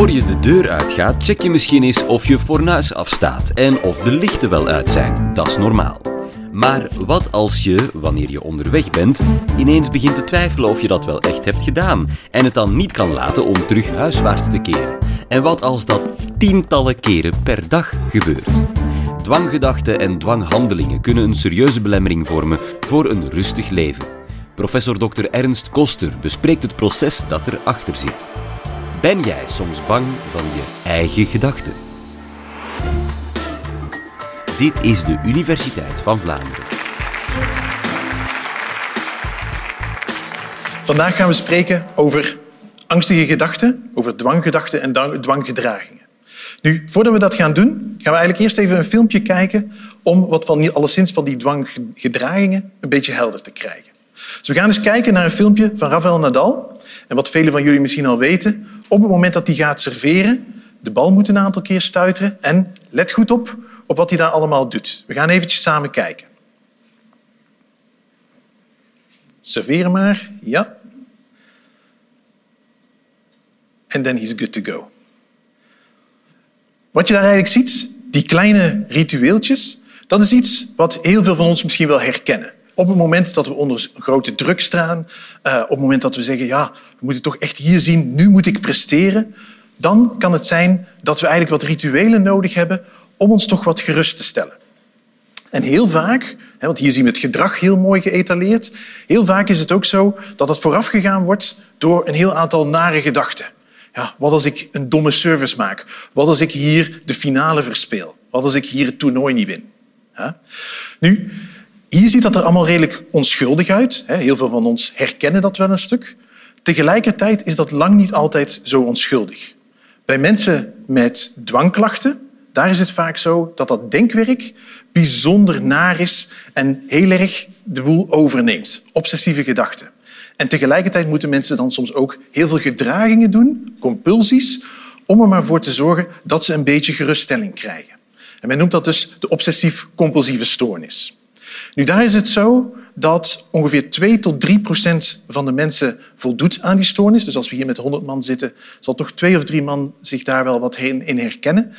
voor je de deur uitgaat, check je misschien eens of je fornuis afstaat en of de lichten wel uit zijn. Dat is normaal. Maar wat als je, wanneer je onderweg bent, ineens begint te twijfelen of je dat wel echt hebt gedaan en het dan niet kan laten om terug huiswaarts te keren? En wat als dat tientallen keren per dag gebeurt? Dwanggedachten en dwanghandelingen kunnen een serieuze belemmering vormen voor een rustig leven. Professor Dr. Ernst Koster bespreekt het proces dat erachter zit. Ben jij soms bang van je eigen gedachten? Dit is de Universiteit van Vlaanderen. Vandaag gaan we spreken over angstige gedachten, over dwanggedachten en dwanggedragingen. Nu, voordat we dat gaan doen, gaan we eigenlijk eerst even een filmpje kijken om wat van alleszins van die dwanggedragingen een beetje helder te krijgen. Dus we gaan eens kijken naar een filmpje van Rafael Nadal. En wat velen van jullie misschien al weten, op het moment dat hij gaat serveren, de bal moet een aantal keer stuiteren en let goed op wat hij daar allemaal doet. We gaan eventjes samen kijken. Serveren maar, ja. And then he's good to go. Wat je daar eigenlijk ziet, die kleine ritueeltjes, dat is iets wat heel veel van ons misschien wel herkennen. Op het moment dat we onder grote druk staan, op het moment dat we zeggen, ja, we moeten toch echt hier zien, nu moet ik presteren, dan kan het zijn dat we eigenlijk wat rituelen nodig hebben om ons toch wat gerust te stellen. En heel vaak, want hier zien we het gedrag heel mooi geëtaleerd, heel vaak is het ook zo dat het voorafgegaan wordt door een heel aantal nare gedachten. Ja, wat als ik een domme service maak? Wat als ik hier de finale verspeel? Wat als ik hier het toernooi niet win? Ja. Nu, hier ziet dat er allemaal redelijk onschuldig uit. Heel veel van ons herkennen dat wel een stuk. Tegelijkertijd is dat lang niet altijd zo onschuldig. Bij mensen met dwangklachten, daar is het vaak zo dat dat denkwerk bijzonder naar is en heel erg de boel overneemt. Obsessieve gedachten. En tegelijkertijd moeten mensen dan soms ook heel veel gedragingen doen, compulsies, om er maar voor te zorgen dat ze een beetje geruststelling krijgen. En men noemt dat dus de obsessief-compulsieve stoornis. Nu, daar is het zo dat ongeveer 2 tot 3% van de mensen voldoet aan die stoornis. Dus als we hier met 100 man zitten, zal toch 2 of 3 man zich daar wel wat in herkennen.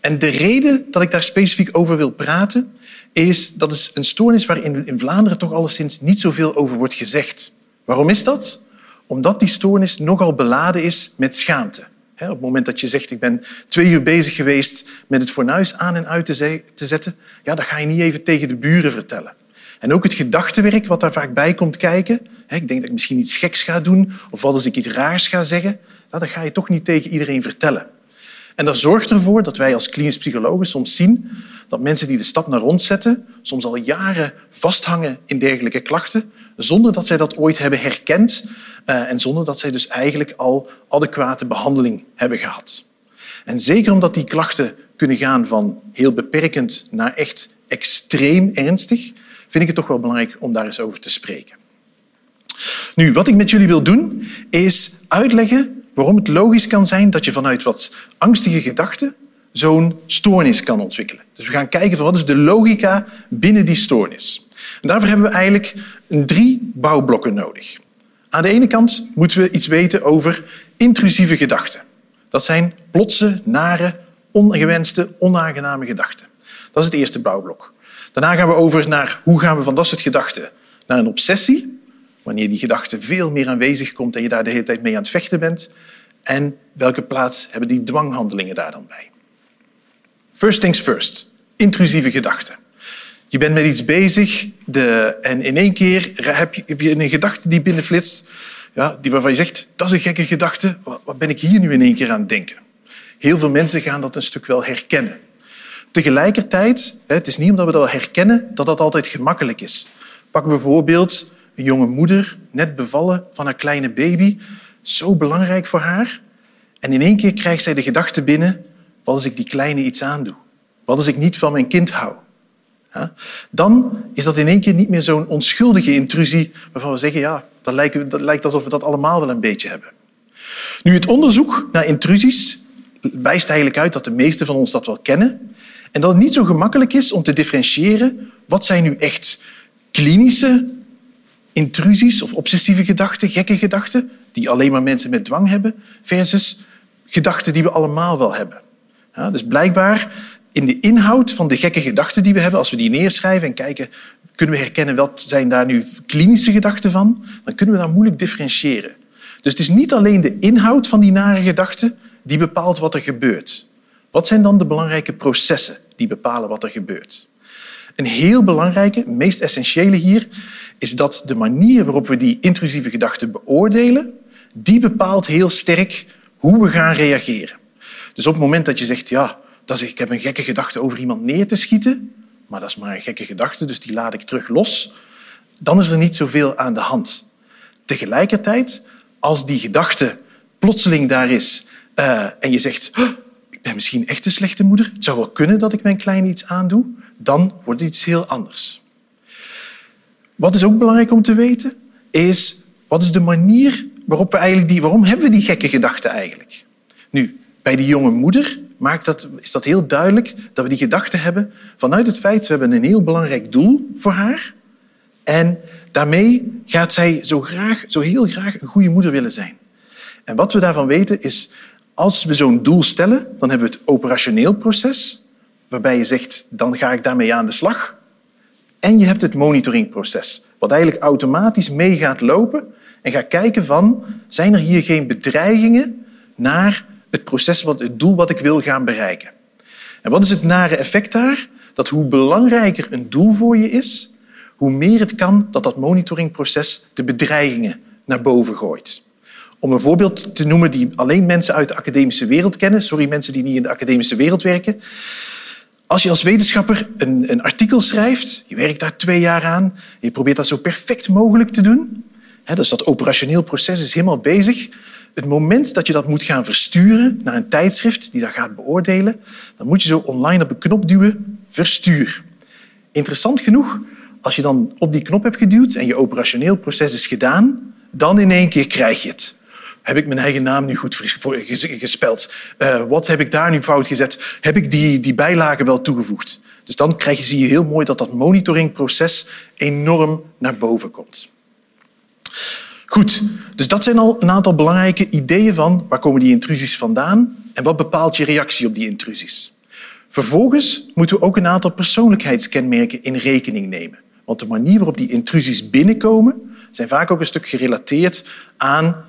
En de reden dat ik daar specifiek over wil praten, is dat is een stoornis waar in Vlaanderen toch alleszins niet zoveel over wordt gezegd. Waarom is dat? Omdat die stoornis nogal beladen is met schaamte. Op het moment dat je zegt, ik ben 2 uur bezig geweest met het fornuis aan en uit te zetten, ja, dat ga je niet even tegen de buren vertellen. En ook het gedachtenwerk wat daar vaak bij komt kijken, ik denk dat ik misschien iets geks ga doen, of wat als ik iets raars ga zeggen, dat ga je toch niet tegen iedereen vertellen. En dat zorgt ervoor dat wij als klinisch psychologen soms zien dat mensen die de stap naar ons zetten soms al jaren vasthangen in dergelijke klachten, zonder dat zij dat ooit hebben herkend en zonder dat zij dus eigenlijk al adequate behandeling hebben gehad. En zeker omdat die klachten kunnen gaan van heel beperkend naar echt extreem ernstig, vind ik het toch wel belangrijk om daar eens over te spreken. Nu, wat ik met jullie wil doen, is uitleggen waarom het logisch kan zijn dat je vanuit wat angstige gedachten zo'n stoornis kan ontwikkelen. Dus we gaan kijken van wat is de logica binnen die stoornis. En daarvoor hebben we eigenlijk 3 bouwblokken nodig. Aan de ene kant moeten we iets weten over intrusieve gedachten. Dat zijn plotse, nare, ongewenste, onaangename gedachten. Dat is het eerste bouwblok. Daarna gaan we over naar hoe gaan we van dat soort gedachten naar een obsessie, wanneer die gedachte veel meer aanwezig komt en je daar de hele tijd mee aan het vechten bent. En welke plaats hebben die dwanghandelingen daar dan bij? First things first. Intrusieve gedachten. Je bent met iets bezig en in één keer heb je een gedachte die binnenflitst, ja, die waarvan je zegt, dat is een gekke gedachte, wat ben ik hier nu in één keer aan het denken? Heel veel mensen gaan dat een stuk wel herkennen. Tegelijkertijd, het is niet omdat we dat wel herkennen, dat dat altijd gemakkelijk is. Pak bijvoorbeeld een jonge moeder, net bevallen van haar kleine baby, zo belangrijk voor haar. En in één keer krijgt zij de gedachte binnen, wat als ik die kleine iets aandoe? Wat als ik niet van mijn kind hou? Dan is dat in één keer niet meer zo'n onschuldige intrusie waarvan we zeggen, ja, dat lijkt alsof we dat allemaal wel een beetje hebben. Nu, het onderzoek naar intrusies wijst eigenlijk uit dat de meesten van ons dat wel kennen en dat het niet zo gemakkelijk is om te differentiëren wat zijn nu echt klinische intrusies of obsessieve gedachten, gekke gedachten, die alleen maar mensen met dwang hebben, versus gedachten die we allemaal wel hebben. Ja, dus blijkbaar in de inhoud van de gekke gedachten die we hebben, als we die neerschrijven en kijken, kunnen we herkennen wat zijn daar nu klinische gedachten van, dan kunnen we daar moeilijk differentiëren. Dus het is niet alleen de inhoud van die nare gedachten die bepaalt wat er gebeurt. Wat zijn dan de belangrijke processen die bepalen wat er gebeurt? Een heel belangrijke, meest essentiële hier, is dat de manier waarop we die intrusieve gedachten beoordelen, die bepaalt heel sterk hoe we gaan reageren. Dus op het moment dat je zegt, ja, ik heb een gekke gedachte over iemand neer te schieten, maar dat is maar een gekke gedachte, dus die laat ik terug los, dan is er niet zoveel aan de hand. Tegelijkertijd, als die gedachte plotseling daar is en je zegt, ik ben misschien echt een slechte moeder, het zou wel kunnen dat ik mijn kleine iets aandoe, dan wordt het iets heel anders. Wat is ook belangrijk om te weten, is wat is de manier waarop we eigenlijk waarom hebben we die gekke gedachten eigenlijk? Nu, bij die jonge moeder is dat heel duidelijk dat we die gedachten hebben vanuit het feit dat we hebben een heel belangrijk doel voor haar en daarmee gaat zij zo heel graag een goede moeder willen zijn. En wat we daarvan weten is, als we zo'n doel stellen, dan hebben we het operationeel proces, waarbij je zegt, dan ga ik daarmee aan de slag. En je hebt het monitoringproces, wat eigenlijk automatisch mee gaat lopen en gaat kijken van, zijn er hier geen bedreigingen naar het proces, het doel wat ik wil gaan bereiken. En wat is het nare effect daar? Dat hoe belangrijker een doel voor je is, hoe meer het kan dat dat monitoringproces de bedreigingen naar boven gooit. Om een voorbeeld te noemen die alleen mensen uit de academische wereld kennen. Sorry, mensen die niet in de academische wereld werken. Als je als wetenschapper een artikel schrijft, je werkt daar 2 jaar aan, je probeert dat zo perfect mogelijk te doen. Dus dat operationeel proces is helemaal bezig. Het moment dat je dat moet gaan versturen naar een tijdschrift die dat gaat beoordelen, dan moet je zo online op een knop duwen, verstuur. Interessant genoeg, als je dan op die knop hebt geduwd en je operationeel proces is gedaan, dan in één keer krijg je het. Heb ik mijn eigen naam nu goed gespeld? Wat heb ik daar nu fout gezet? Heb ik die bijlagen wel toegevoegd? Dus dan zie je heel mooi dat dat monitoringproces enorm naar boven komt. Goed, dus dat zijn al een aantal belangrijke ideeën van waar komen die intrusies vandaan en wat bepaalt je reactie op die intrusies. Vervolgens moeten we ook een aantal persoonlijkheidskenmerken in rekening nemen. Want de manier waarop die intrusies binnenkomen zijn vaak ook een stuk gerelateerd aan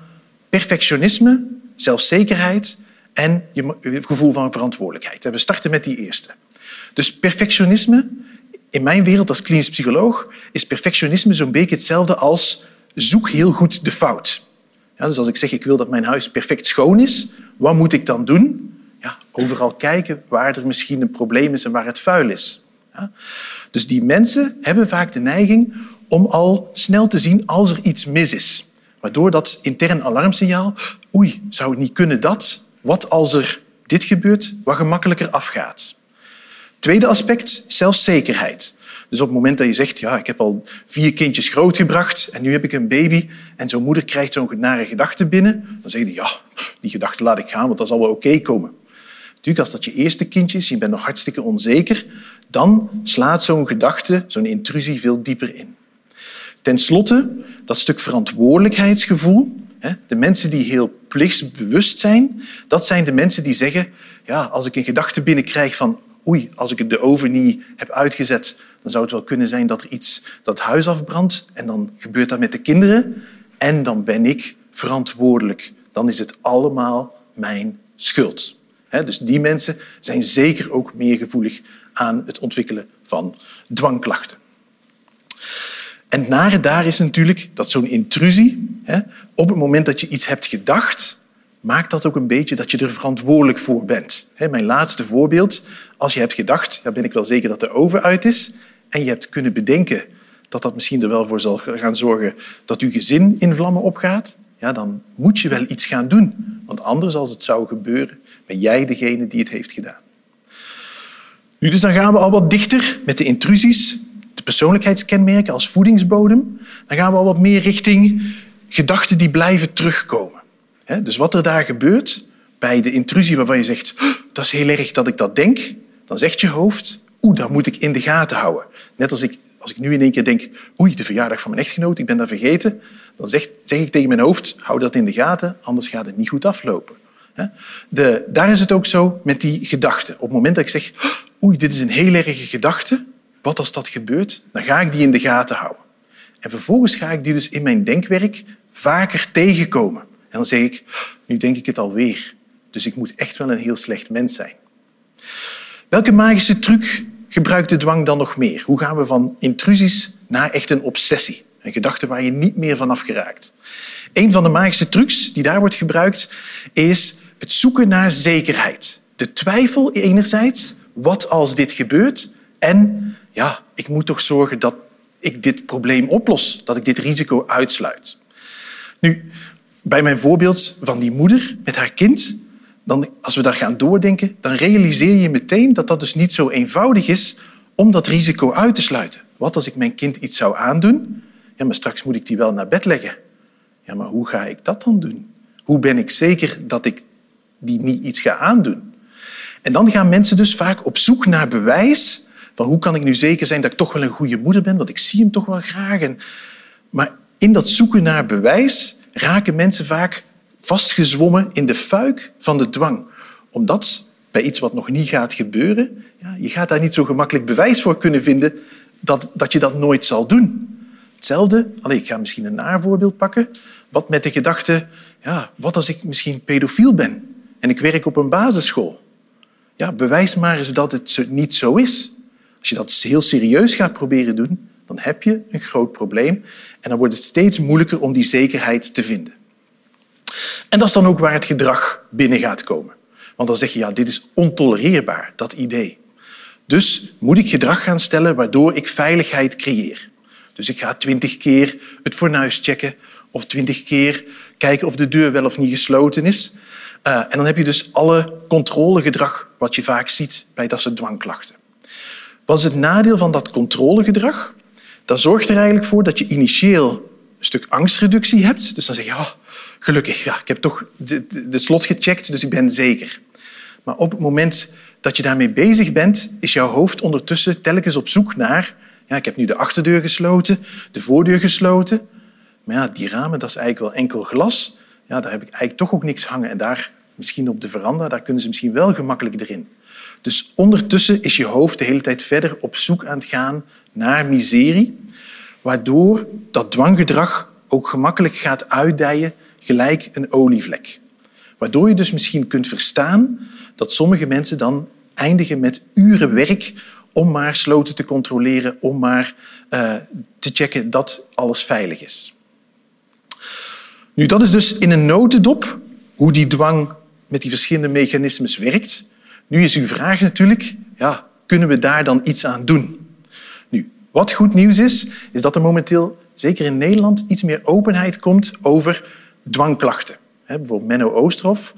perfectionisme, zelfzekerheid en je gevoel van verantwoordelijkheid. En we starten met die eerste. Dus perfectionisme, in mijn wereld als klinisch psycholoog, is perfectionisme zo'n beetje hetzelfde als zoek heel goed de fout. Ja, dus als ik zeg ik wil dat mijn huis perfect schoon is, wat moet ik dan doen? Ja, overal kijken waar er misschien een probleem is en waar het vuil is. Ja. Dus die mensen hebben vaak de neiging om al snel te zien als er iets mis is. Waardoor dat intern alarmsignaal, oei, zou het niet kunnen dat, wat als er dit gebeurt, wat gemakkelijker afgaat. Tweede aspect, zelfzekerheid. Dus op het moment dat je zegt, ja, ik heb al 4 kindjes grootgebracht en nu heb ik een baby en zo'n moeder krijgt zo'n nare gedachte binnen, dan zeg je, ja, die gedachte laat ik gaan, want dat zal wel oké komen. Natuurlijk, als dat je eerste kindje is, je bent nog hartstikke onzeker, dan slaat zo'n gedachte, zo'n intrusie veel dieper in. Ten slotte, dat stuk verantwoordelijkheidsgevoel. De mensen die heel plichtsbewust zijn, dat zijn de mensen die zeggen, ja, als ik een gedachte binnenkrijg van oei, als ik de oven niet heb uitgezet, dan zou het wel kunnen zijn dat er iets dat huis afbrandt en dan gebeurt dat met de kinderen en dan ben ik verantwoordelijk. Dan is het allemaal mijn schuld. Dus die mensen zijn zeker ook meer gevoelig aan het ontwikkelen van dwangklachten. En het nare daar is natuurlijk dat zo'n intrusie, op het moment dat je iets hebt gedacht, maakt dat ook een beetje dat je er verantwoordelijk voor bent. Mijn laatste voorbeeld, als je hebt gedacht, dan ben ik wel zeker dat de oven uit is, en je hebt kunnen bedenken dat dat misschien er wel voor zal gaan zorgen dat je gezin in vlammen opgaat, ja, dan moet je wel iets gaan doen. Want anders, als het zou gebeuren, ben jij degene die het heeft gedaan. Nu dus, dan gaan we al wat dichter met de intrusies, de persoonlijkheidskenmerken als voedingsbodem. Dan gaan we al wat meer richting gedachten die blijven terugkomen. Dus wat er daar gebeurt bij de intrusie waarvan je zegt, dat is heel erg dat ik dat denk, dan zegt je hoofd, dat moet ik in de gaten houden. Net als ik nu in één keer denk, de verjaardag van mijn echtgenoot, ik ben dat vergeten, dan zeg ik tegen mijn hoofd, hou dat in de gaten, anders gaat het niet goed aflopen. Daar is het ook zo met die gedachten. Op het moment dat ik zeg, oei, dit is een heel erge gedachte, wat als dat gebeurt, dan ga ik die in de gaten houden. En vervolgens ga ik die dus in mijn denkwerk vaker tegenkomen. En dan zeg ik, nu denk ik het alweer. Dus ik moet echt wel een heel slecht mens zijn. Welke magische truc gebruikt de dwang dan nog meer? Hoe gaan we van intrusies naar echt een obsessie? Een gedachte waar je niet meer vanaf geraakt. Een van de magische trucs die daar wordt gebruikt is het zoeken naar zekerheid. De twijfel enerzijds, wat als dit gebeurt? En ja, ik moet toch zorgen dat ik dit probleem oplos, dat ik dit risico uitsluit. Nu, bij mijn voorbeeld van die moeder met haar kind, dan, als we daar gaan doordenken, dan realiseer je meteen dat dat dus niet zo eenvoudig is om dat risico uit te sluiten. Wat als ik mijn kind iets zou aandoen? Ja, maar straks moet ik die wel naar bed leggen. Ja, maar hoe ga ik dat dan doen? Hoe ben ik zeker dat ik die niet iets ga aandoen? En dan gaan mensen dus vaak op zoek naar bewijs van hoe kan ik nu zeker zijn dat ik toch wel een goede moeder ben, want ik zie hem toch wel graag. Maar in dat zoeken naar bewijs raken mensen vaak vastgezwommen in de fuik van de dwang. Omdat bij iets wat nog niet gaat gebeuren, ja, je gaat daar niet zo gemakkelijk bewijs voor kunnen vinden dat je dat nooit zal doen. Hetzelfde, ik ga misschien een naar voorbeeld pakken, wat met de gedachte, ja, wat als ik misschien pedofiel ben en ik werk op een basisschool? Ja, bewijs maar eens dat het niet zo is. Als je dat heel serieus gaat proberen doen, dan heb je een groot probleem en dan wordt het steeds moeilijker om die zekerheid te vinden. En dat is dan ook waar het gedrag binnen gaat komen. Want dan zeg je, ja, dit is ontolereerbaar, dat idee. Dus moet ik gedrag gaan stellen waardoor ik veiligheid creëer. Dus ik ga 20 keer het fornuis checken of 20 keer kijken of de deur wel of niet gesloten is. En dan heb je dus alle controlegedrag wat je vaak ziet bij dat soort dwangklachten. Wat is het nadeel van dat controlegedrag? Dat zorgt er eigenlijk voor dat je initieel een stuk angstreductie hebt. Dus dan zeg je, oh, gelukkig, ja, ik heb toch de slot gecheckt, dus ik ben zeker. Maar op het moment dat je daarmee bezig bent, is jouw hoofd ondertussen telkens op zoek naar... Ja, ik heb nu de achterdeur gesloten, de voordeur gesloten. Maar ja, die ramen, dat is eigenlijk wel enkel glas. Ja, daar heb ik eigenlijk toch ook niks hangen. En daar, misschien op de veranda, daar kunnen ze misschien wel gemakkelijk erin. Dus ondertussen is je hoofd de hele tijd verder op zoek aan het gaan naar miserie. Waardoor dat dwanggedrag ook gemakkelijk gaat uitdijen, gelijk een olievlek. Waardoor je dus misschien kunt verstaan dat sommige mensen dan eindigen met uren werk om maar sloten te controleren, om maar te checken dat alles veilig is. Nu, dat is dus in een notendop hoe die dwang met die verschillende mechanismes werkt. Nu is uw vraag natuurlijk, ja, kunnen we daar dan iets aan doen? Nu, wat goed nieuws is, is dat er momenteel, zeker in Nederland, iets meer openheid komt over dwangklachten. Bijvoorbeeld Menno Oosterhof,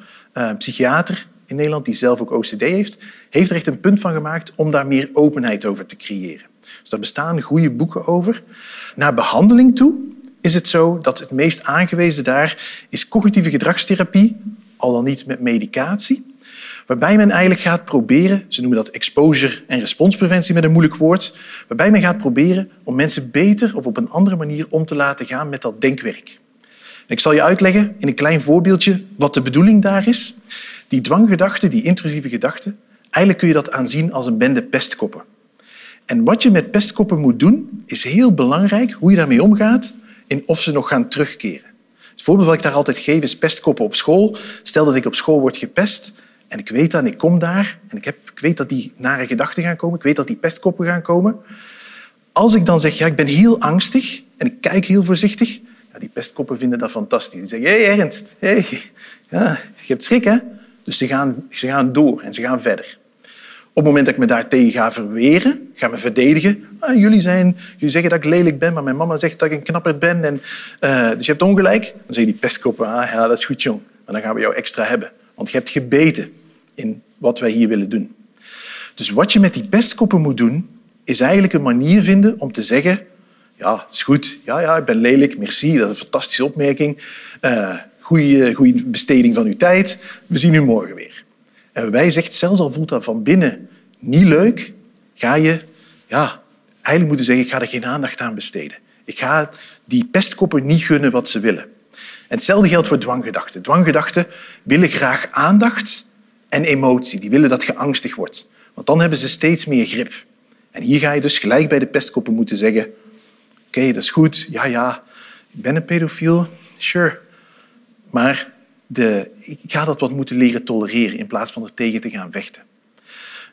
psychiater in Nederland, die zelf ook OCD heeft er echt een punt van gemaakt om daar meer openheid over te creëren. Dus daar bestaan goede boeken over. Naar behandeling toe is het zo dat het meest aangewezen daar is cognitieve gedragstherapie, al dan niet met medicatie, waarbij men eigenlijk gaat proberen, ze noemen dat exposure- en responspreventie met een moeilijk woord, waarbij men gaat proberen om mensen beter of op een andere manier om te laten gaan met dat denkwerk. Ik zal je uitleggen in een klein voorbeeldje wat de bedoeling daar is. Die dwanggedachten, die intrusieve gedachten, eigenlijk kun je dat aanzien als een bende pestkoppen. En wat je met pestkoppen moet doen, is heel belangrijk hoe je daarmee omgaat en of ze nog gaan terugkeren. Het voorbeeld dat ik daar altijd geef is pestkoppen op school. Stel dat ik op school word gepest en ik weet dat en ik kom daar en ik weet dat die nare gedachten gaan komen, ik weet dat die pestkoppen gaan komen. Als ik dan zeg, ja, ik ben heel angstig en ik kijk heel voorzichtig, ja, die pestkoppen vinden dat fantastisch. Die zeggen, hé, Ernst, hey. Ja, je hebt schrik, hè? Dus ze gaan door en ze gaan verder. Op het moment dat ik me daartegen ga verweren, ga me verdedigen. Ah, jullie zeggen dat ik lelijk ben, maar mijn mama zegt dat ik een knapperd ben. Dus je hebt ongelijk. Dan zeggen die pestkoppen, ah, ja, dat is goed, jong. Maar dan gaan we jou extra hebben. Want je hebt gebeten in wat wij hier willen doen. Dus wat je met die pestkoppen moet doen, is eigenlijk een manier vinden om te zeggen... Ja, het is goed. Ja, ik ben lelijk. Merci. Dat is een fantastische opmerking. Goede besteding van uw tijd. We zien u morgen weer. En wij zegt, zelfs al voelt dat van binnen niet leuk, ga je eigenlijk moeten zeggen, ik ga er geen aandacht aan besteden. Ik ga die pestkoppen niet gunnen wat ze willen. Hetzelfde geldt voor dwanggedachten. Dwanggedachten willen graag aandacht en emotie. Die willen dat je angstig wordt. Want dan hebben ze steeds meer grip. En hier ga je dus gelijk bij de pestkoppen moeten zeggen... Oké, dat is goed. Ja, ik ben een pedofiel. Sure. Maar ik ga dat wat moeten leren tolereren in plaats van er tegen te gaan vechten.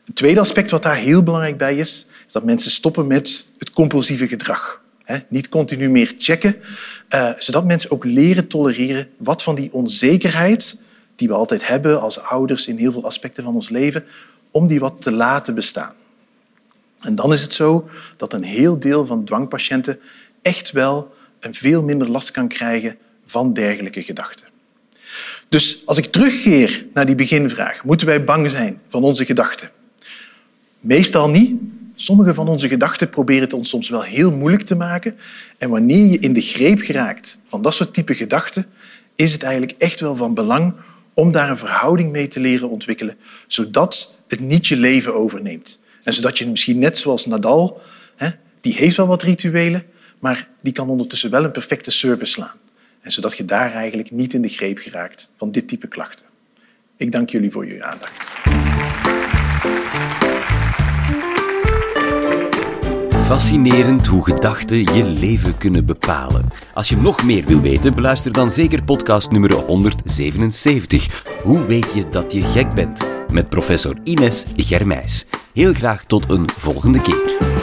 Het tweede aspect wat daar heel belangrijk bij is, is dat mensen stoppen met het compulsieve gedrag. Niet continu meer checken, zodat mensen ook leren tolereren wat van die onzekerheid die we altijd hebben als ouders in heel veel aspecten van ons leven, om die wat te laten bestaan. En dan is het zo dat een heel deel van dwangpatiënten echt wel een veel minder last kan krijgen van dergelijke gedachten. Dus als ik terugkeer naar die beginvraag, moeten wij bang zijn van onze gedachten? Meestal niet. Sommige van onze gedachten proberen het ons soms wel heel moeilijk te maken. En wanneer je in de greep geraakt van dat soort type gedachten, is het eigenlijk echt wel van belang om daar een verhouding mee te leren ontwikkelen, zodat het niet je leven overneemt. En zodat je misschien net zoals Nadal, die heeft wel wat rituelen, maar die kan ondertussen wel een perfecte serve slaan. En zodat je daar eigenlijk niet in de greep geraakt van dit type klachten. Ik dank jullie voor jullie aandacht. Fascinerend hoe gedachten je leven kunnen bepalen. Als je nog meer wil weten, beluister dan zeker podcast nummer 177. Hoe weet je dat je gek bent? Met professor Ines Germijs. Heel graag tot een volgende keer.